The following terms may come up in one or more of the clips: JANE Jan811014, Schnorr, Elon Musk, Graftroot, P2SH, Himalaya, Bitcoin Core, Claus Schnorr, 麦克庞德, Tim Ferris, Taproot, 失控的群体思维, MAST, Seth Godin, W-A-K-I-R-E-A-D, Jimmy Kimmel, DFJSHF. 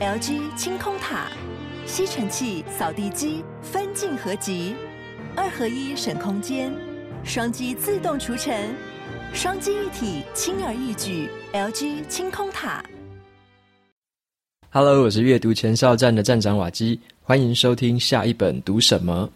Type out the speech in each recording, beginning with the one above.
LG 清空塔、吸尘器、扫地机分镜合集，2合1省空间，双击自动除尘，双击一体轻而易举。LG 清空塔。Hello， 我是阅读前哨站的站长瓦基，欢迎收听下一本读什么。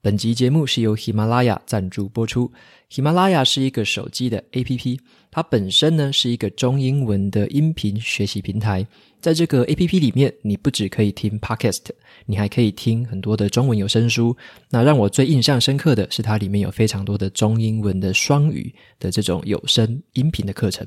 本集节目是由 Himalaya 赞助播出。 Himalaya 是一个手机的 APP， 它本身呢是一个中英文的音频学习平台。在这个 APP 里面，你不只可以听 Podcast， 你还可以听很多的中文有声书。那让我最印象深刻的是它里面有非常多的中英文的双语的这种有声音频的课程。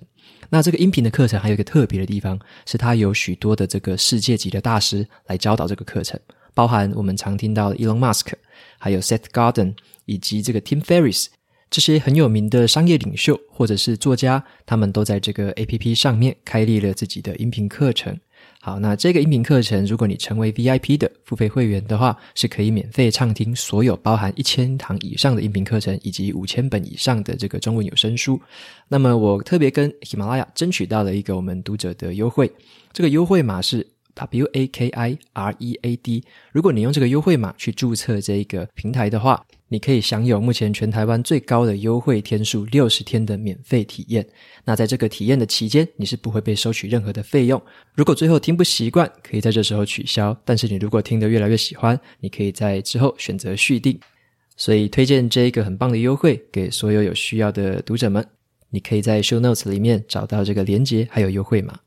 那这个音频的课程还有一个特别的地方，是它有许多的这个世界级的大师来教导这个课程，包含我们常听到的 Elon Musk， 还有 Seth Godin 以及这个 Tim Ferris， 这些很有名的商业领袖或者是作家，他们都在这个 APP 上面开立了自己的音频课程。好，那这个音频课程如果你成为 VIP 的付费会员的话，是可以免费畅听所有包含1000堂以上的音频课程以及5000本以上的这个中文有声书。那么我特别跟 Himalaya 争取到了一个我们读者的优惠，这个优惠码是W-A-K-I-R-E-A-D， 如果你用这个优惠码去注册这个平台的话，你可以享有目前全台湾最高的优惠天数60天的免费体验。那在这个体验的期间，你是不会被收取任何的费用。如果最后听不习惯，可以在这时候取消，但是你如果听得越来越喜欢，你可以在之后选择续订。所以推荐这一个很棒的优惠给所有有需要的读者们，你可以在 show notes 里面找到这个连结还有优惠码。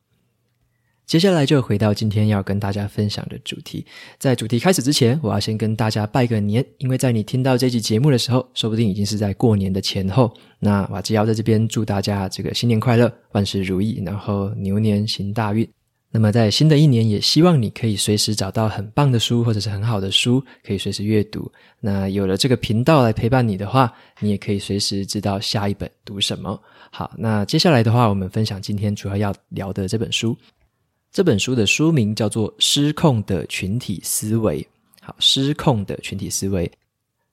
接下来就回到今天要跟大家分享的主题。在主题开始之前，我要先跟大家拜个年，因为在你听到这集节目的时候，说不定已经是在过年的前后。那瓦基要在这边祝大家这个新年快乐，万事如意，然后牛年行大运。那么在新的一年，也希望你可以随时找到很棒的书或者是很好的书可以随时阅读。那有了这个频道来陪伴你的话，你也可以随时知道下一本读什么。好，那接下来的话，我们分享今天主要聊的这本书。这本书的书名叫做《失控的群体思维》。好，失控的群体思维。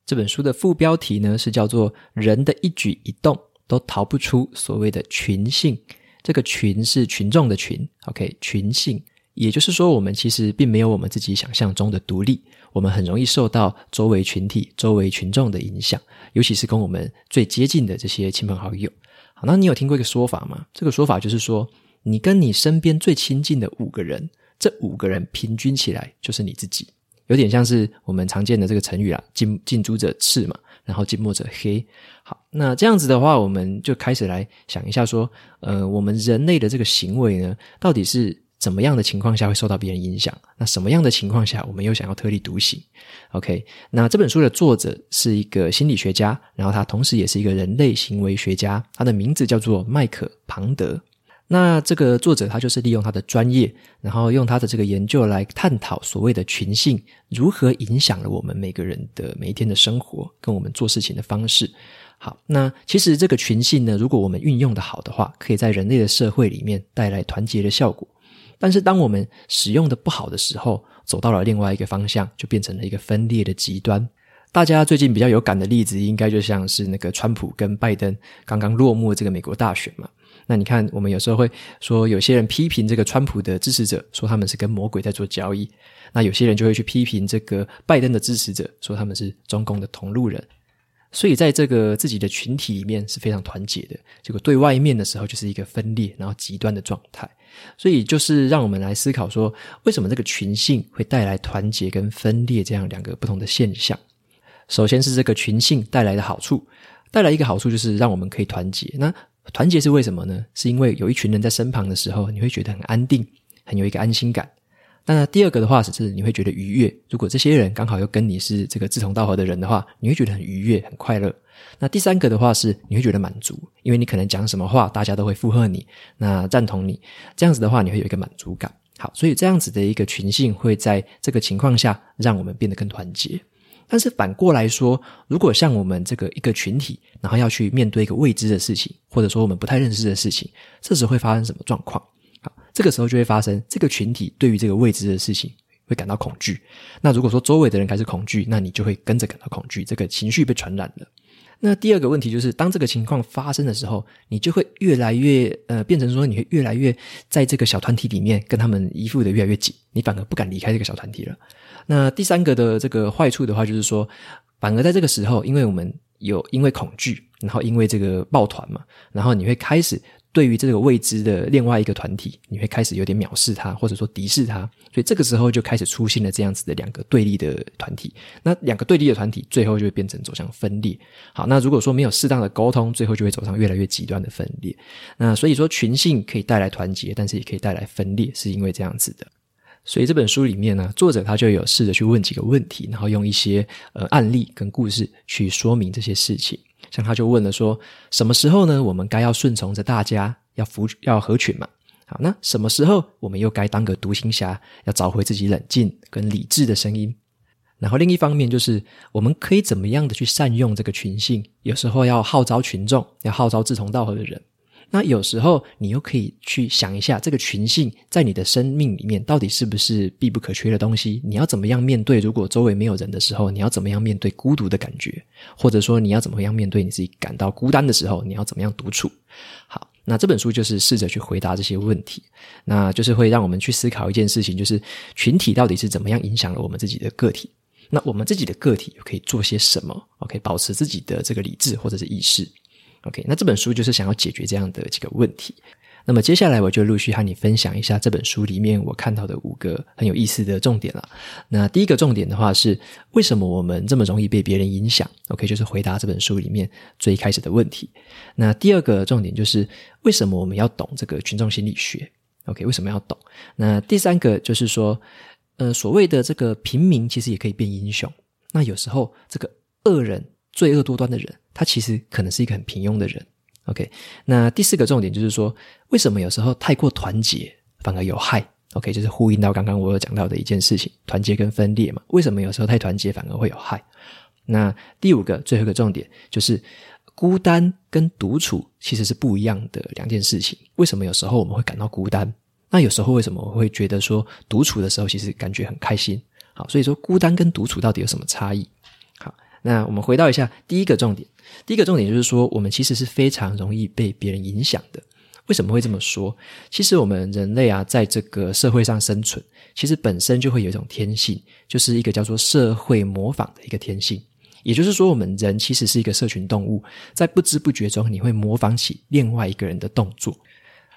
这本书的副标题呢是叫做人的一举一动都逃不出所谓的群性。这个群是群众的群 OK， 群性。也就是说，我们其实并没有我们自己想象中的独立，我们很容易受到周围群体、周围群众的影响，尤其是跟我们最接近的这些亲朋好友。好，那你有听过一个说法吗？这个说法就是说，你跟你身边最亲近的5个人，这5个人平均起来就是你自己。有点像是我们常见的这个成语啦，近朱者赤嘛，然后近墨者黑。好，那这样子的话，我们就开始来想一下说，我们人类的这个行为呢，到底是怎么样的情况下会受到别人影响？那什么样的情况下我们又想要特立独行 ？OK， 那这本书的作者是一个心理学家，然后他同时也是一个人类行为学家，他的名字叫做麦克庞德。那这个作者他就是利用他的专业，然后用他的这个研究来探讨所谓的群性如何影响了我们每个人的每一天的生活跟我们做事情的方式。好，那其实这个群性呢，如果我们运用的好的话，可以在人类的社会里面带来团结的效果。但是当我们使用的不好的时候，走到了另外一个方向，就变成了一个分裂的极端。大家最近比较有感的例子，应该就像是那个川普跟拜登刚刚落幕这个美国大选嘛。那你看，我们有时候会说，有些人批评这个川普的支持者，说他们是跟魔鬼在做交易；那有些人就会去批评这个拜登的支持者，说他们是中共的同路人。所以在这个自己的群体里面是非常团结的，结果对外面的时候就是一个分裂然后极端的状态。所以就是让我们来思考说，为什么这个群性会带来团结跟分裂这样2个不同的现象。首先是这个群性带来的好处，带来一个好处就是让我们可以团结。那团结是为什么呢？是因为有一群人在身旁的时候，你会觉得很安定，很有一个安心感。那第2个的话是你会觉得愉悦，如果这些人刚好又跟你是这个志同道合的人的话，你会觉得很愉悦很快乐。那第3个的话是你会觉得满足，因为你可能讲什么话大家都会附和你，那赞同你，这样子的话你会有一个满足感。好，所以这样子的一个群性会在这个情况下让我们变得更团结。但是反过来说，如果像我们这个一个群体，然后要去面对一个未知的事情，或者说我们不太认识的事情，这时候会发生什么状况？好，这个时候就会发生这个群体对于这个未知的事情会感到恐惧。那如果说周围的人开始恐惧，那你就会跟着感到恐惧，这个情绪被传染了。那第二个问题就是当这个情况发生的时候，你就会越来越变成说你会越来越在这个小团体里面跟他们依附的越来越紧，你反而不敢离开这个小团体了。那第三个的这个坏处的话就是说，反而在这个时候，因为我们有因为恐惧，然后因为这个抱团嘛，然后你会开始对于这个未知的另外一个团体，你会开始有点藐视他，或者说敌视他，所以这个时候就开始出现了这样子的两个对立的团体。那两个对立的团体最后就会变成走向分裂。好，那如果说没有适当的沟通，最后就会走上越来越极端的分裂。那所以说群性可以带来团结，但是也可以带来分裂，是因为这样子的。所以这本书里面呢，作者他就有试着去问几个问题，然后用一些案例跟故事去说明这些事情。像他就问了说，什么时候呢我们该要顺从着大家，要合群嘛。好，那什么时候我们又该当个独行侠，要找回自己冷静跟理智的声音。然后另一方面就是我们可以怎么样的去善用这个群性，有时候要号召群众，要号召志同道合的人。那有时候你又可以去想一下，这个群性在你的生命里面到底是不是必不可缺的东西，你要怎么样面对如果周围没有人的时候，你要怎么样面对孤独的感觉，或者说你要怎么样面对你自己感到孤单的时候，你要怎么样独处。好，那这本书就是试着去回答这些问题，那就是会让我们去思考一件事情，就是群体到底是怎么样影响了我们自己的个体，那我们自己的个体可以做些什么 OK， 保持自己的这个理智或者是意识。OK， 那这本书就是想要解决这样的几个问题。那么接下来我就陆续和你分享一下这本书里面我看到的五个很有意思的重点啦。那第一个重点的话是，为什么我们这么容易被别人影响 OK， 就是回答这本书里面最开始的问题。那第二个重点就是为什么我们要懂这个群众心理学 OK， 为什么要懂。那第三个就是说所谓的这个平民其实也可以变英雄，那有时候这个恶人罪恶多端的人，他其实可能是一个很平庸的人 OK。 那第四个重点就是说，为什么有时候太过团结反而有害 OK， 就是呼应到刚刚我有讲到的一件事情，团结跟分裂嘛，为什么有时候太团结反而会有害。那第五个最后一个重点就是孤单跟独处其实是不一样的两件事情，为什么有时候我们会感到孤单，那有时候为什么我会觉得说独处的时候其实感觉很开心。好，所以说孤单跟独处到底有什么差异。那我们回到一下第一个重点，第一个重点就是说我们其实是非常容易被别人影响的。为什么会这么说？其实我们人类啊，在这个社会上生存，其实本身就会有一种天性，就是一个叫做社会模仿的一个天性。也就是说我们人其实是一个社群动物，在不知不觉中你会模仿起另外一个人的动作。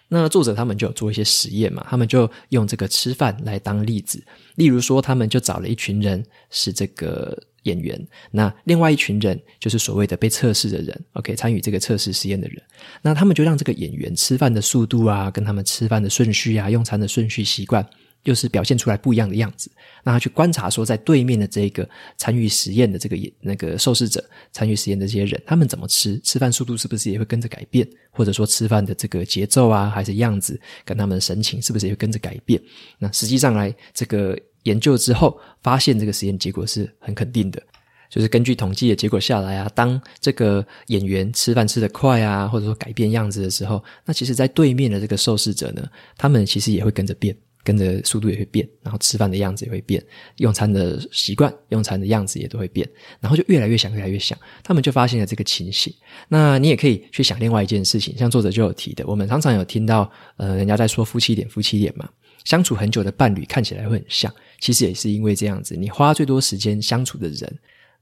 那作者他们就有做一些实验嘛，他们就用这个吃饭来当例子，例如说他们就找了一群人是这个演员，那另外一群人就是所谓的被测试的人 OK， 参与这个测试实验的人，那他们就让这个演员吃饭的速度啊，跟他们吃饭的顺序啊，用餐的顺序习惯就是表现出来不一样的样子，那他去观察说在对面的这个参与实验的这个那个受试者，参与实验的这些人，他们怎么吃，吃饭速度是不是也会跟着改变，或者说吃饭的这个节奏啊，还是样子跟他们的神情是不是也会跟着改变。那实际上来这个研究之后发现，这个实验结果是很肯定的，就是根据统计的结果下来啊，当这个演员吃饭吃得快啊，或者说改变样子的时候，那其实在对面的这个受试者呢，他们其实也会跟着变，跟着速度也会变，然后吃饭的样子也会变，用餐的习惯，用餐的样子也都会变，然后就越来越想越来越想，他们就发现了这个情形。那你也可以去想另外一件事情，像作者就有提的，我们常常有听到人家在说夫妻脸夫妻脸嘛，相处很久的伴侣看起来会很像，其实也是因为这样子，你花最多时间相处的人，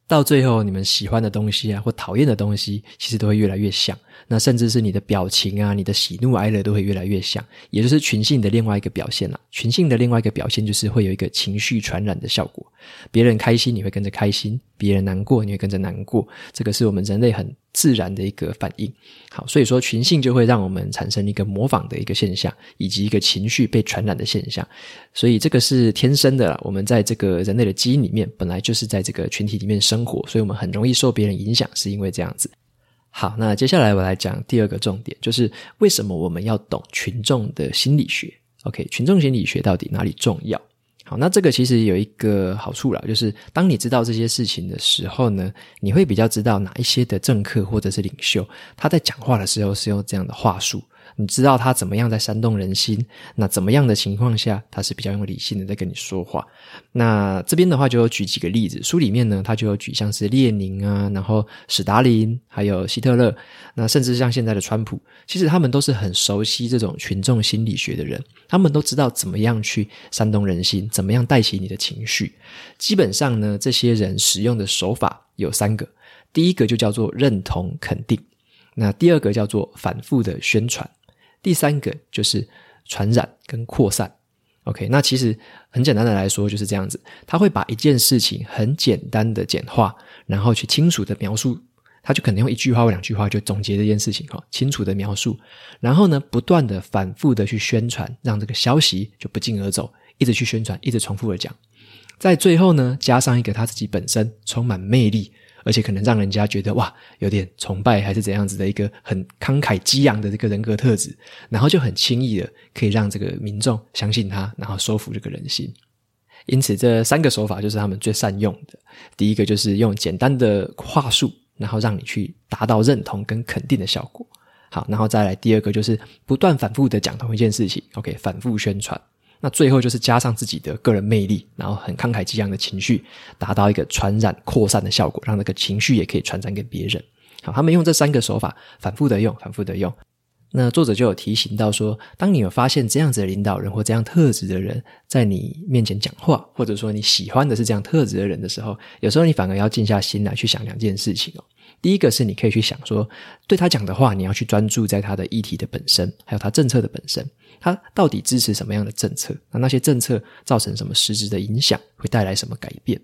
到最后你们喜欢的东西啊，或讨厌的东西其实都会越来越像，那甚至是你的表情啊，你的喜怒哀乐都会越来越像，也就是群性的另外一个表现啦。群性的另外一个表现就是会有一个情绪传染的效果，别人开心你会跟着开心，别人难过你会跟着难过，这个是我们人类很自然的一个反应。好，所以说群性就会让我们产生一个模仿的一个现象，以及一个情绪被传染的现象，所以这个是天生的啦，我们在这个人类的基因里面本来就是在这个群体里面生活，所以我们很容易受别人影响，是因为这样子。好，那接下来我来讲第二个重点，就是为什么我们要懂群众的心理学 OK， 群众心理学到底哪里重要。好，那这个其实有一个好处啦，就是当你知道这些事情的时候呢，你会比较知道哪一些的政客或者是领袖，他在讲话的时候是用这样的话术，你知道他怎么样在煽动人心，那怎么样的情况下他是比较用理性的在跟你说话。那这边的话就有举几个例子，书里面呢他就有举像是列宁啊，然后史达林还有希特勒，那甚至像现在的川普，其实他们都是很熟悉这种群众心理学的人，他们都知道怎么样去煽动人心，怎么样带起你的情绪。基本上呢这些人使用的手法有三个，第一个就叫做认同肯定，那第二个叫做反复的宣传，第三个就是传染跟扩散。 OK， 那其实很简单的来说就是这样子，他会把一件事情很简单的简化，然后去清楚的描述，他就可能用一句话或两句话就总结这件事情，清楚的描述，然后呢不断的反复的去宣传，让这个消息就不胫而走，一直去宣传，一直重复的讲，在最后呢加上一个他自己本身充满魅力，而且可能让人家觉得哇有点崇拜还是怎样子的一个很慷慨激昂的这个人格特质，然后就很轻易的可以让这个民众相信他，然后收服这个人心。因此这三个手法就是他们最善用的，第一个就是用简单的话术，然后让你去达到认同跟肯定的效果。好，然后再来第二个就是不断反复的讲同一件事情， OK， 反复宣传，那最后就是加上自己的个人魅力，然后很慷慨激昂的情绪，达到一个传染扩散的效果，让那个情绪也可以传染给别人。好，他们用这三个手法反复的用，反复的用。那作者就有提醒到说，当你有发现这样子的领导人或这样特质的人在你面前讲话，或者说你喜欢的是这样特质的人的时候，有时候你反而要静下心来去想两件事情哦。第一个是你可以去想说，对他讲的话你要去专注在他的议题的本身，还有他政策的本身，他到底支持什么样的政策，那些政策造成什么实质的影响，会带来什么改变。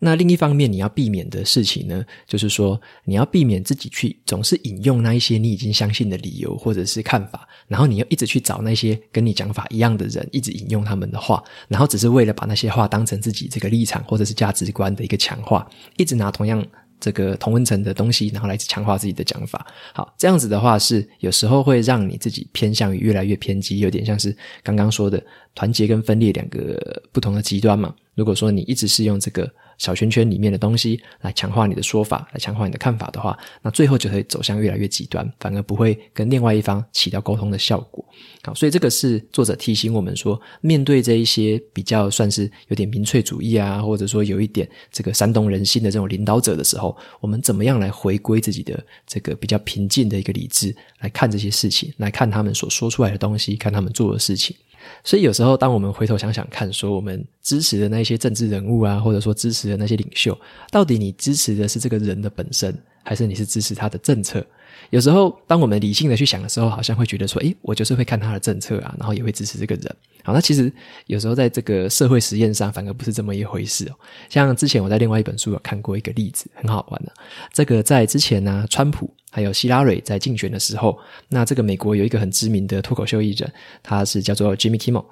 那另一方面你要避免的事情呢，就是说你要避免自己去总是引用那一些你已经相信的理由或者是看法，然后你又一直去找那些跟你讲法一样的人，一直引用他们的话，然后只是为了把那些话当成自己这个立场或者是价值观的一个强化，一直拿同样这个同温层的东西，然后来强化自己的讲法。好，这样子的话是有时候会让你自己偏向于越来越偏激，有点像是刚刚说的团结跟分裂两个不同的极端嘛。如果说你一直是用这个小圈圈里面的东西来强化你的说法，来强化你的看法的话，那最后就会走向越来越极端，反而不会跟另外一方起到沟通的效果。好，所以这个是作者提醒我们说，面对这一些比较算是有点民粹主义啊，或者说有一点这个煽动人心的这种领导者的时候，我们怎么样来回归自己的这个比较平静的一个理智，来看这些事情，来看他们所说出来的东西，看他们做的事情。所以有时候当我们回头想想看说，我们支持的那些政治人物啊，或者说支持的那些领袖，到底你支持的是这个人的本身，还是你是支持他的政策。有时候当我们理性的去想的时候，好像会觉得说，诶，我就是会看他的政策啊，然后也会支持这个人。好，那其实有时候在这个社会实验上反而不是这么一回事哦。像之前我在另外一本书有看过一个例子，很好玩的。这个在之前呢，川普还有希拉蕊在竞选的时候，那这个美国有一个很知名的脱口秀艺人，他是叫做 Jimmy Kimmel。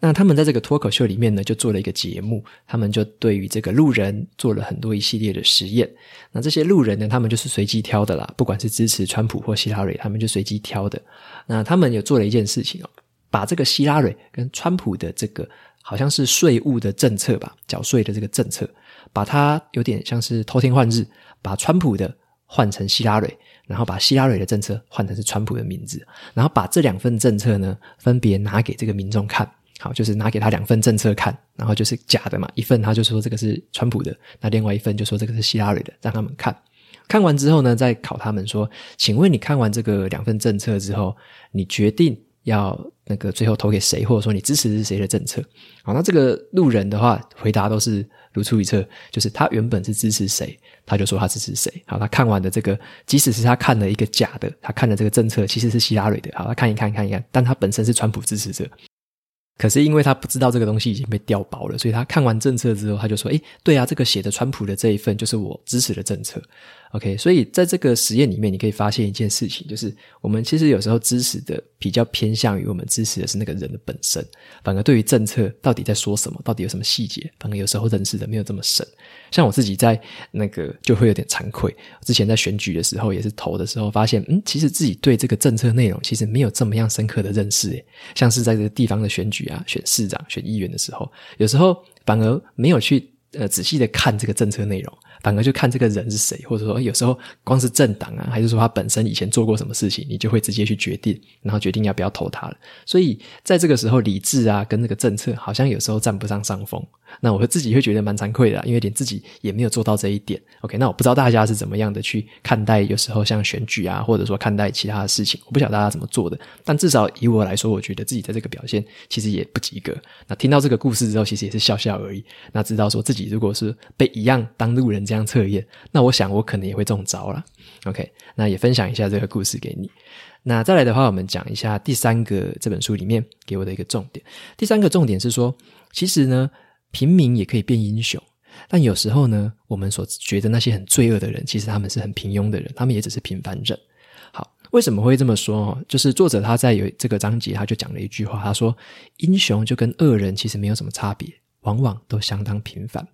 那他们在这个脱口秀里面呢，就做了一个节目，他们就对于这个路人做了很多一系列的实验。那这些路人呢，他们就是随机挑的啦，不管是支持川普或希拉蕊，他们就随机挑的。那他们有做了一件事情哦，把这个希拉蕊跟川普的这个好像是税务的政策吧，缴税的这个政策，把它有点像是偷天换日，把川普的换成希拉蕊，然后把希拉蕊的政策换成是川普的名字，然后把这两份政策呢，分别拿给这个民众看。好，就是拿给他两份政策看，然后就是假的嘛，一份他就说这个是川普的，那另外一份就说这个是希拉蕊的，让他们看。看完之后呢，再考他们说，请问你看完这个两份政策之后，你决定要那个最后投给谁，或者说你支持是谁的政策。好，那这个路人的话回答都是如出一辙，就是他原本是支持谁他就说他支持谁。好，他看完的这个，即使是他看了一个假的，他看了这个政策其实是希拉蕊的，好，他看一看，但他本身是川普支持者。可是因为他不知道这个东西已经被调包了，所以他看完政策之后他就说，诶，对啊，这个写的川普的这一份就是我支持的政策。OK， 所以在这个实验里面你可以发现一件事情，就是我们其实有时候支持的比较偏向于我们支持的是那个人的本身，反而对于政策到底在说什么，到底有什么细节，反而有时候认识的没有这么深。像我自己在那个就会有点惭愧，之前在选举的时候也是投的时候发现，其实自己对这个政策内容其实没有这么样深刻的认识。像是在这个地方的选举啊，选市长选议员的时候，有时候反而没有去仔细的看这个政策内容，反而就看这个人是谁，或者说有时候光是政党啊，还是说他本身以前做过什么事情，你就会直接去决定，然后决定要不要投他了。所以在这个时候理智啊跟那个政策好像有时候占不上上风，那我自己会觉得蛮惭愧的因为连自己也没有做到这一点。 OK， 那我不知道大家是怎么样的去看待有时候像选举啊，或者说看待其他的事情，我不晓得大家怎么做的，但至少以我来说，我觉得自己在这个表现其实也不及格。那听到这个故事之后其实也是笑笑而已，那知道说自己如果是被一样当路人这样测验，那我想我可能也会中招啦。 OK， 那也分享一下这个故事给你。那再来的话，我们讲一下第三个，这本书里面给我的一个重点。第三个重点是说，其实呢平民也可以变英雄，但有时候呢我们所觉得那些很罪恶的人，其实他们是很平庸的人，他们也只是平凡人。好，为什么会这么说？就是作者他在有这个章节他就讲了一句话，他说英雄就跟恶人其实没有什么差别，往往都相当平凡。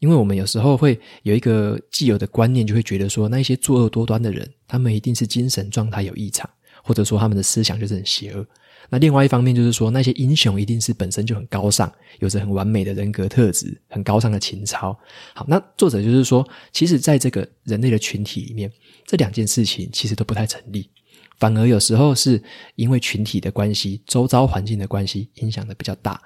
因为我们有时候会有一个既有的观念，就会觉得说那一些作恶多端的人，他们一定是精神状态有异常，或者说他们的思想就是很邪恶。那另外一方面就是说，那些英雄一定是本身就很高尚，有着很完美的人格特质，很高尚的情操。好，那作者就是说，其实在这个人类的群体里面，这两件事情其实都不太成立，反而有时候是因为群体的关系，周遭环境的关系影响的比较大。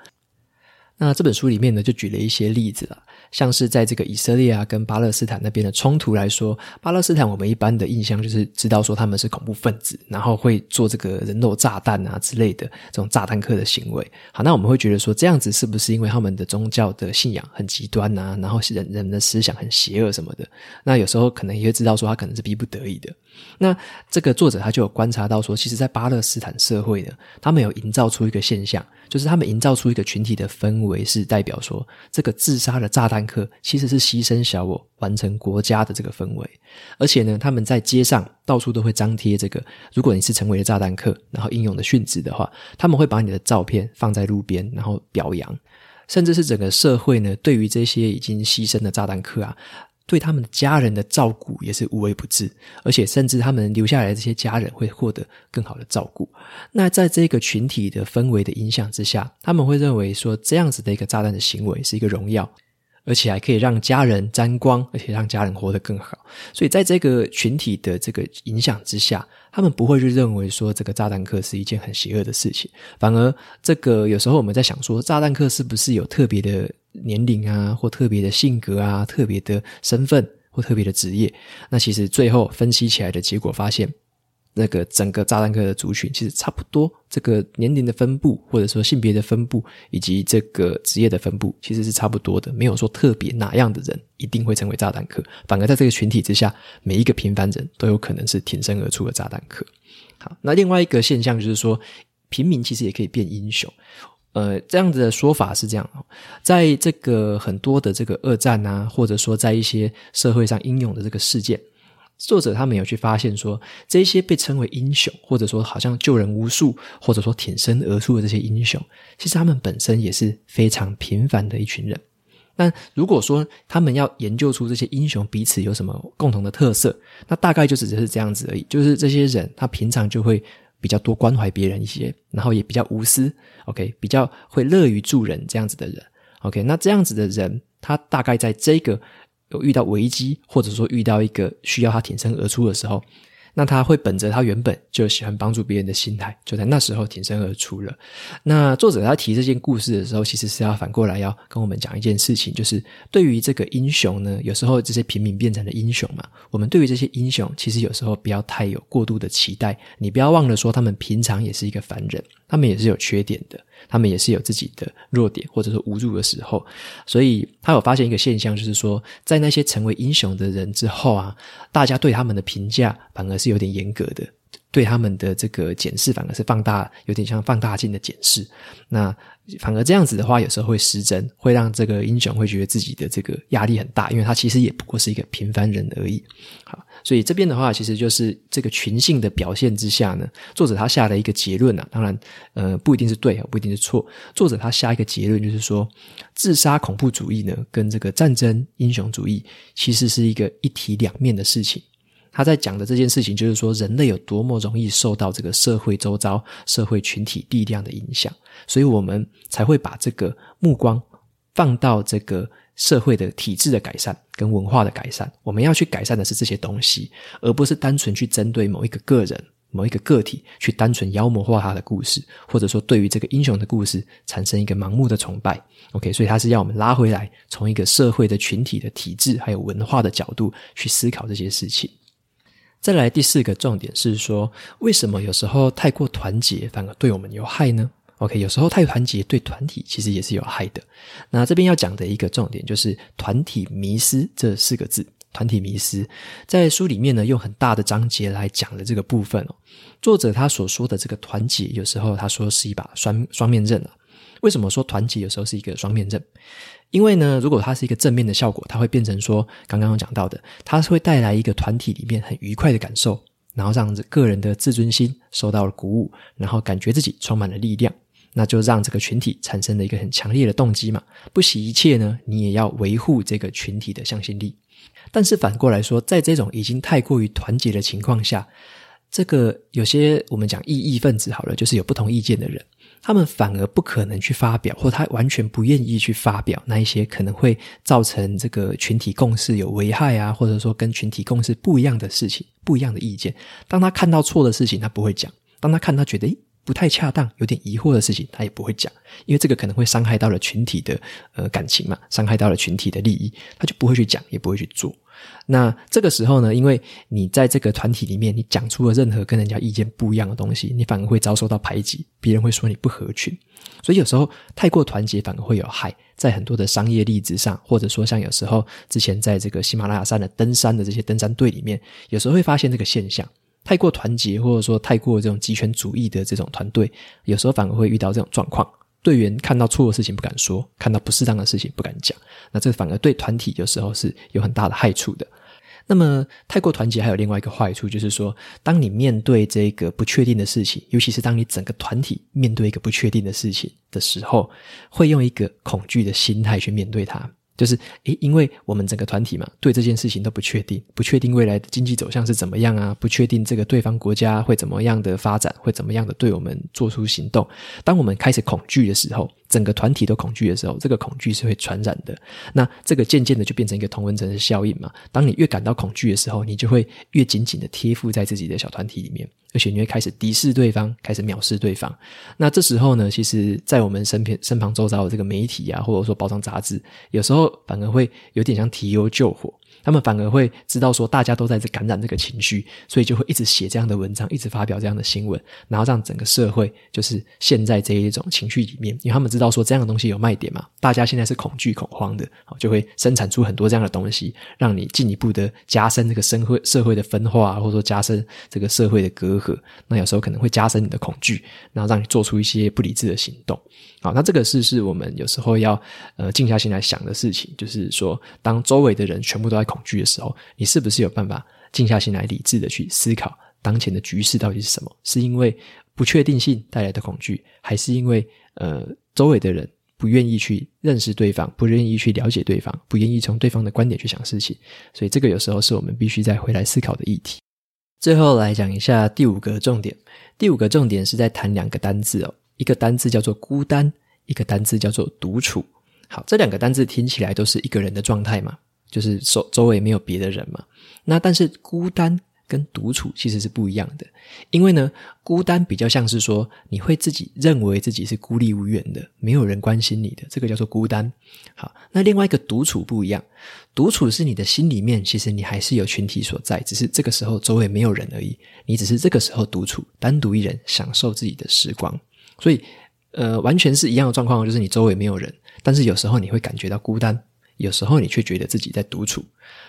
那这本书里面呢就举了一些例子啦，像是在这个以色列啊跟巴勒斯坦那边的冲突来说，巴勒斯坦我们一般的印象就是知道说他们是恐怖分子，然后会做这个人肉炸弹啊之类的这种炸弹客的行为。好，那我们会觉得说这样子是不是因为他们的宗教的信仰很极端啊，然后人的思想很邪恶什么的，那有时候可能也会知道说他可能是逼不得已的。那这个作者他就有观察到说，其实在巴勒斯坦社会呢，他们有营造出一个现象，就是他们营造出一个群体的氛围，是代表说这个自杀的炸弹客其实是牺牲小我完成国家的这个氛围。而且呢他们在街上到处都会张贴这个，如果你是成为了炸弹客然后英勇的殉职的话，他们会把你的照片放在路边然后表扬，甚至是整个社会呢对于这些已经牺牲的炸弹客啊，对他们家人的照顾也是无微不至，而且甚至他们留下来的这些家人会获得更好的照顾。那在这个群体的氛围的影响之下，他们会认为说这样子的一个炸弹的行为是一个荣耀，而且还可以让家人沾光，而且让家人活得更好。所以在这个群体的这个影响之下，他们不会去认为说这个炸弹客是一件很邪恶的事情，反而这个有时候我们在想说炸弹客是不是有特别的年龄啊，或特别的性格啊，特别的身份或特别的职业，那其实最后分析起来的结果发现，那个整个炸弹客的族群其实差不多，这个年龄的分布或者说性别的分布以及这个职业的分布其实是差不多的，没有说特别哪样的人一定会成为炸弹客，反而在这个群体之下，每一个平凡人都有可能是挺身而出的炸弹客。好，那另外一个现象就是说平民其实也可以变英雄。这样子的说法是这样，在这个很多的这个二战啊，或者说在一些社会上英勇的这个事件，作者他们有去发现说，这些被称为英雄，或者说好像救人无数，或者说挺身而出的这些英雄，其实他们本身也是非常平凡的一群人。但如果说他们要研究出这些英雄彼此有什么共同的特色，那大概就只是这样子而已，就是这些人他平常就会比较多关怀别人一些，然后也比较无私 OK， 比较会乐于助人这样子的人 OK， 那这样子的人他大概在这个有遇到危机或者说遇到一个需要他挺身而出的时候，那他会本着他原本就喜欢帮助别人的心态，就在那时候挺身而出了。那作者他提这件故事的时候，其实是要反过来要跟我们讲一件事情，就是对于这个英雄呢，有时候这些平民变成了英雄嘛，我们对于这些英雄其实有时候不要太有过度的期待，你不要忘了说他们平常也是一个凡人，他们也是有缺点的，他们也是有自己的弱点或者说无助的时候。所以他有发现一个现象，就是说在那些成为英雄的人之后啊，大家对他们的评价反而是有点严格的，对他们的这个检视反而是放大，有点像放大镜的检视。那反而这样子的话，有时候会失真，会让这个英雄会觉得自己的这个压力很大，因为他其实也不过是一个平凡人而已。好，所以这边的话，其实就是这个群性的表现之下呢，作者他下了一个结论啊，当然不一定是对，不一定是错。作者他下一个结论就是说，自杀恐怖主义呢，跟这个战争英雄主义其实是一个一体两面的事情。他在讲的这件事情就是说，人类有多么容易受到这个社会周遭社会群体力量的影响，所以我们才会把这个目光放到这个社会的体制的改善跟文化的改善，我们要去改善的是这些东西，而不是单纯去针对某一个个人某一个个体去单纯妖魔化他的故事，或者说对于这个英雄的故事产生一个盲目的崇拜。 OK， 所以他是要我们拉回来，从一个社会的群体的体制还有文化的角度去思考这些事情。再来第四个重点是说，为什么有时候太过团结反而对我们有害呢？ OK， 有时候太团结对团体其实也是有害的。那这边要讲的一个重点就是团体迷思这四个字。团体迷思在书里面呢用很大的章节来讲的这个部分哦，作者他所说的这个团结，有时候他说是一把双面刃啊。为什么说团结有时候是一个双面刃？因为呢，如果它是一个正面的效果，它会变成说刚刚讲到的，它会带来一个团体里面很愉快的感受，然后让个人的自尊心受到了鼓舞，然后感觉自己充满了力量，那就让这个群体产生了一个很强烈的动机嘛，不惜一切呢，你也要维护这个群体的向心力。但是反过来说，在这种已经太过于团结的情况下，这个有些我们讲异议分子好了，就是有不同意见的人，他们反而不可能去发表，或他完全不愿意去发表那一些可能会造成这个群体共识有危害啊，或者说跟群体共识不一样的事情，不一样的意见。当他看到错的事情他不会讲，当他看到觉得不太恰当有点疑惑的事情他也不会讲，因为这个可能会伤害到了群体的感情嘛，伤害到了群体的利益，他就不会去讲也不会去做。那这个时候呢，因为你在这个团体里面你讲出了任何跟人家意见不一样的东西，你反而会遭受到排挤，别人会说你不合群。所以有时候太过团结反而会有害，在很多的商业例子上，或者说像有时候之前在这个喜马拉雅山的登山的这些登山队里面，有时候会发现这个现象，太过团结或者说太过这种极权主义的这种团队，有时候反而会遇到这种状况，队员看到错的事情不敢说，看到不适当的事情不敢讲，那这反而对团体有时候是有很大的害处的。那么太过团结还有另外一个坏处，就是说当你面对这个不确定的事情，尤其是当你整个团体面对一个不确定的事情的时候，会用一个恐惧的心态去面对它，就是因为我们整个团体嘛，对这件事情都不确定，不确定未来的经济走向是怎么样啊，不确定这个对方国家会怎么样的发展，会怎么样的对我们做出行动。当我们开始恐惧的时候，整个团体都恐惧的时候，这个恐惧是会传染的。那这个渐渐的就变成一个同温层的效应嘛，当你越感到恐惧的时候，你就会越紧紧的贴附在自己的小团体里面，而且你会开始敌视对方，开始藐视对方。那这时候呢，其实在我们身旁周遭的这个媒体啊，或者说包装杂志，有时候反而会有点像提油救火，他们反而会知道说大家都在这感染这个情绪，所以就会一直写这样的文章，一直发表这样的新闻，然后让整个社会就是陷在这一种情绪里面。因为他们知道说这样的东西有卖点嘛，大家现在是恐惧恐慌的，就会生产出很多这样的东西，让你进一步的加深这个社会的分化，或者说加深这个社会的隔阂，那有时候可能会加深你的恐惧，然后让你做出一些不理智的行动。好，那这个是我们有时候要静下心来想的事情，就是说当周围的人全部都在恐惧的时候，你是不是有办法静下心来理智的去思考当前的局势到底是什么，是因为不确定性带来的恐惧，还是因为周围的人不愿意去认识对方，不愿意去了解对方，不愿意从对方的观点去想事情。所以这个有时候是我们必须再回来思考的议题。最后来讲一下第五个重点，第五个重点是在谈两个单字哦，一个单字叫做孤单，一个单字叫做独处。好，这两个单字听起来都是一个人的状态嘛，就是周围没有别的人嘛。那但是孤单跟独处其实是不一样的，因为呢，孤单比较像是说你会自己认为自己是孤立无援的，没有人关心你的，这个叫做孤单。好，那另外一个独处不一样，独处是你的心里面其实你还是有群体所在，只是这个时候周围没有人而已，你只是这个时候独处，单独一人享受自己的时光。所以完全是一样的状况，就是你周围没有人，但是有时候你会感觉到孤单，有时候你却觉得自己在独处。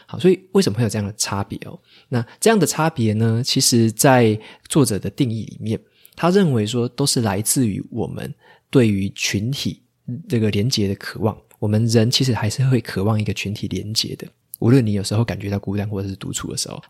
好，所以为什么会有这样的差别哦？那这样的差别呢，其实在作者的定义里面，他认为说都是来自于我们对于群体这个连结的渴望，我们人其实还是会渴望一个群体连结的，无论你有时候感觉到孤单或者是独处的时候。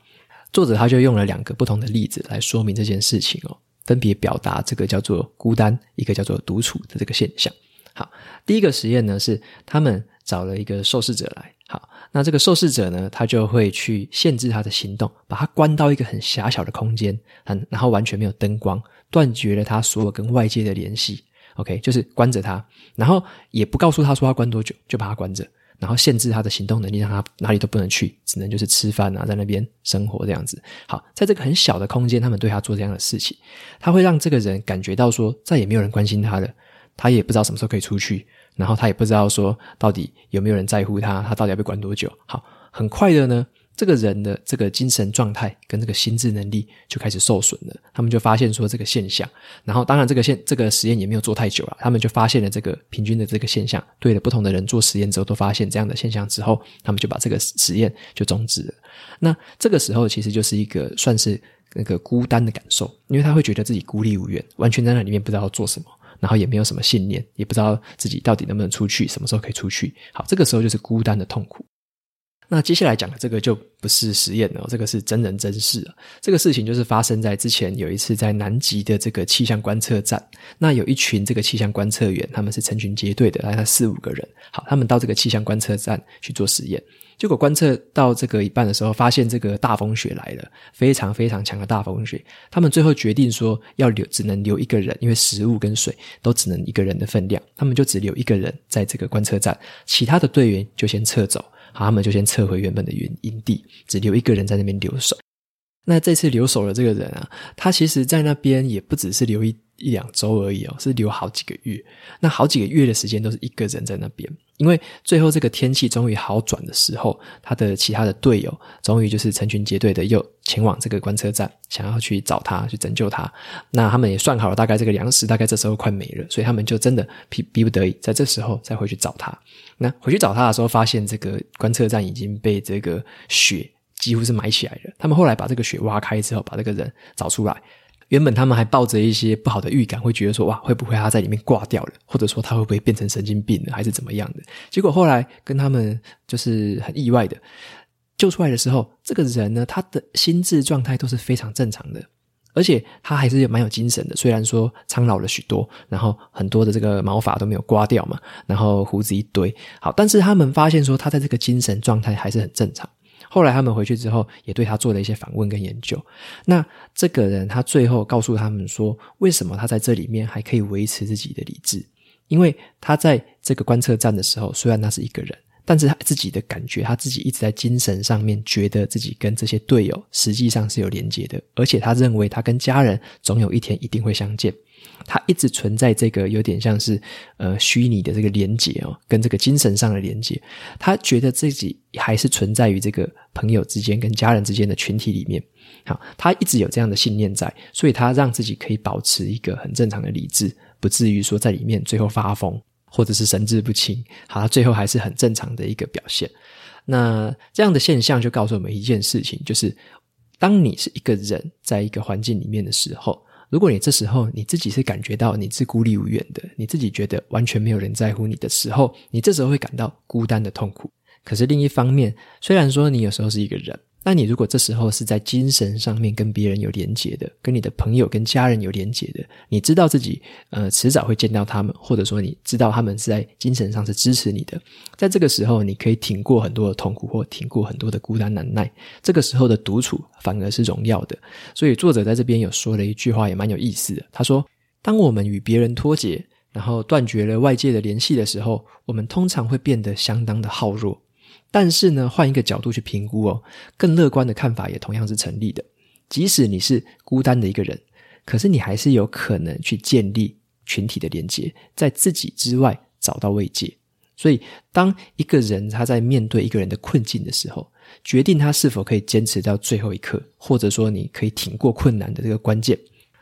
作者他就用了两个不同的例子来说明这件事情哦，分别表达这个叫做孤单，一个叫做独处的这个现象。好，第一个实验呢，是他们找了一个受试者来。好，那这个受试者呢，他就会去限制他的行动，把他关到一个很狭小的空间，然后完全没有灯光，断绝了他所有跟外界的联系。OK， 就是关着他，然后也不告诉他说他关多久，就把他关着。然后限制他的行动能力，让他哪里都不能去，只能就是吃饭啊，在那边生活这样子。好，在这个很小的空间，他们对他做这样的事情，他会让这个人感觉到说再也没有人关心他了，他也不知道什么时候可以出去，然后他也不知道说到底有没有人在乎他，他到底要被管多久。好，很快的呢，这个人的这个精神状态跟这个心智能力就开始受损了。他们就发现说这个现象，然后当然这个实验也没有做太久了，他们就发现了这个平均的这个现象，对了不同的人做实验之后都发现这样的现象之后，他们就把这个实验就终止了。那这个时候其实就是一个算是那个孤单的感受，因为他会觉得自己孤立无援，完全在那里面不知道要做什么，然后也没有什么信念，也不知道自己到底能不能出去，什么时候可以出去。好，这个时候就是孤单的痛苦。那接下来讲的这个就不是实验了，这个是真人真事了。这个事情就是发生在之前有一次在南极的这个气象观测站，那有一群这个气象观测员，他们是成群结队的，大概4-5个人。好，他们到这个气象观测站去做实验，结果观测到这个一半的时候，发现这个大风雪来了，非常非常强的大风雪。他们最后决定说要留，只能留一个人，因为食物跟水都只能一个人的分量，他们就只留一个人在这个观测站，其他的队员就先撤走。好，他们就先撤回原本的营地，只留一个人在那边留守。那这次留守的这个人啊，他其实在那边也不只是留一两周而已哦，是留好几个月。那好几个月的时间都是一个人在那边，因为最后这个天气终于好转的时候，他的其他的队友终于就是成群结队的又前往这个观测站，想要去找他，去拯救他。那他们也算好了，大概这个粮食大概这时候快没了，所以他们就真的逼不得已在这时候再回去找他。那回去找他的时候，发现这个观测站已经被这个雪几乎是埋起来了。他们后来把这个雪挖开之后，把这个人找出来。原本他们还抱着一些不好的预感，会觉得说哇，会不会他在里面挂掉了，或者说他会不会变成神经病了，还是怎么样的。结果后来跟他们就是很意外的救出来的时候，这个人呢，他的心智状态都是非常正常的，而且他还是蛮有精神的，虽然说苍老了许多，然后很多的这个毛发都没有刮掉嘛，然后胡子一堆。好，但是他们发现说他在这个精神状态还是很正常。后来他们回去之后也对他做了一些访问跟研究。那这个人他最后告诉他们说，为什么他在这里面还可以维持自己的理智，因为他在这个观测站的时候，虽然他是一个人，但是他自己的感觉，他自己一直在精神上面觉得自己跟这些队友实际上是有连接的，而且他认为他跟家人总有一天一定会相见。他一直存在这个有点像是虚拟的这个连结哦，跟这个精神上的连结。他觉得自己还是存在于这个朋友之间跟家人之间的群体里面。好，他一直有这样的信念在，所以他让自己可以保持一个很正常的理智，不至于说在里面最后发疯或者是神志不清。好，他最后还是很正常的一个表现。那这样的现象就告诉我们一件事情，就是当你是一个人在一个环境里面的时候，如果你这时候你自己是感觉到你是孤立无援的，你自己觉得完全没有人在乎你的时候，你这时候会感到孤单的痛苦。可是另一方面，虽然说你有时候是一个人，那你如果这时候是在精神上面跟别人有连结的，跟你的朋友跟家人有连结的，你知道自己迟早会见到他们，或者说你知道他们是在精神上是支持你的，在这个时候你可以挺过很多的痛苦，或挺过很多的孤单难耐，这个时候的独处反而是荣耀的。所以作者在这边有说了一句话也蛮有意思的，他说，当我们与别人脱节，然后断绝了外界的联系的时候，我们通常会变得相当的耗弱。但是呢，换一个角度去评估哦，更乐观的看法也同样是成立的。即使你是孤单的一个人，可是你还是有可能去建立群体的连结，在自己之外找到慰藉。所以当一个人他在面对一个人的困境的时候，决定他是否可以坚持到最后一刻，或者说你可以挺过困难的这个关键，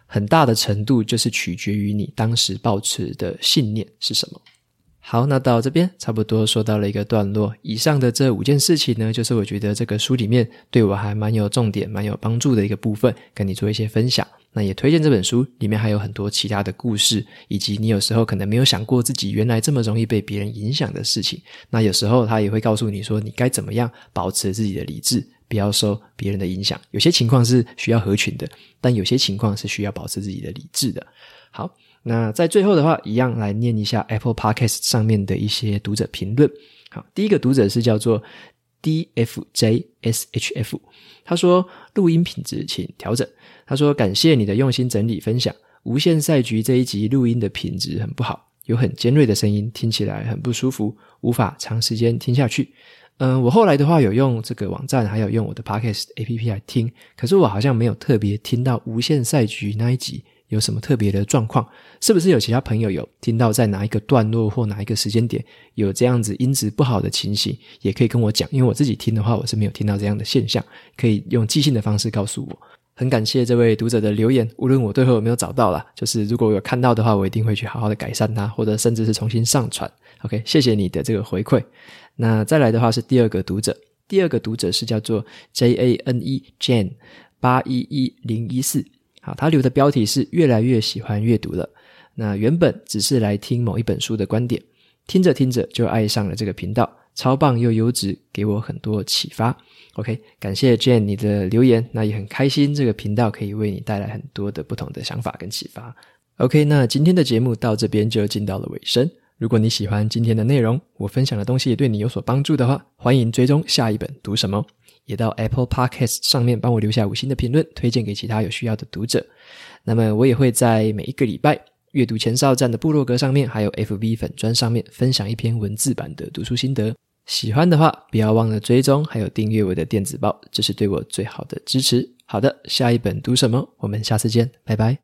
很大的程度就是取决于你当时抱持的信念是什么。好，那到这边差不多说到了一个段落。以上的这5件事情呢，就是我觉得这个书里面对我还蛮有重点蛮有帮助的一个部分，跟你做一些分享。那也推荐这本书，里面还有很多其他的故事，以及你有时候可能没有想过自己原来这么容易被别人影响的事情。那有时候他也会告诉你说，你该怎么样保持自己的理智，不要受别人的影响。有些情况是需要合群的，但有些情况是需要保持自己的理智的。好，那在最后的话，一样来念一下 Apple Podcast 上面的一些读者评论。好，第一个读者是叫做 DFJSHF， 他说，录音品质请调整。他说，感谢你的用心整理分享，无限赛局这一集录音的品质很不好，有很尖锐的声音，听起来很不舒服，无法长时间听下去。我后来的话有用这个网站还有用我的 Podcast APP 来听，可是我好像没有特别听到无限赛局那一集有什么特别的状况，是不是有其他朋友有听到在哪一个段落或哪一个时间点有这样子音质不好的情形，也可以跟我讲，因为我自己听的话我是没有听到这样的现象，可以用寄信的方式告诉我。很感谢这位读者的留言，无论我最后有没有找到啦，就是如果我有看到的话我一定会去好好的改善它，或者甚至是重新上传。 OK， 谢谢你的这个回馈。那再来的话是第二个读者，第二个读者是叫做 JANE Jan811014， 好，他留的标题是越来越喜欢阅读了。那原本只是来听某一本书的观点，听着听着就爱上了这个频道，超棒又优质，给我很多启发。 OK， 感谢 Jane 你的留言，那也很开心这个频道可以为你带来很多的不同的想法跟启发。 OK， 那今天的节目到这边就进到了尾声，如果你喜欢今天的内容，我分享的东西也对你有所帮助的话，欢迎追踪下一本读什么，也到 Apple Podcast 上面帮我留下5星的评论，推荐给其他有需要的读者。那么我也会在每一个礼拜阅读前哨站的部落格上面还有 FB 粉专上面分享一篇文字版的读书心得，喜欢的话不要忘了追踪还有订阅我的电子报，这是对我最好的支持。好的，下一本读什么我们下次见，拜拜。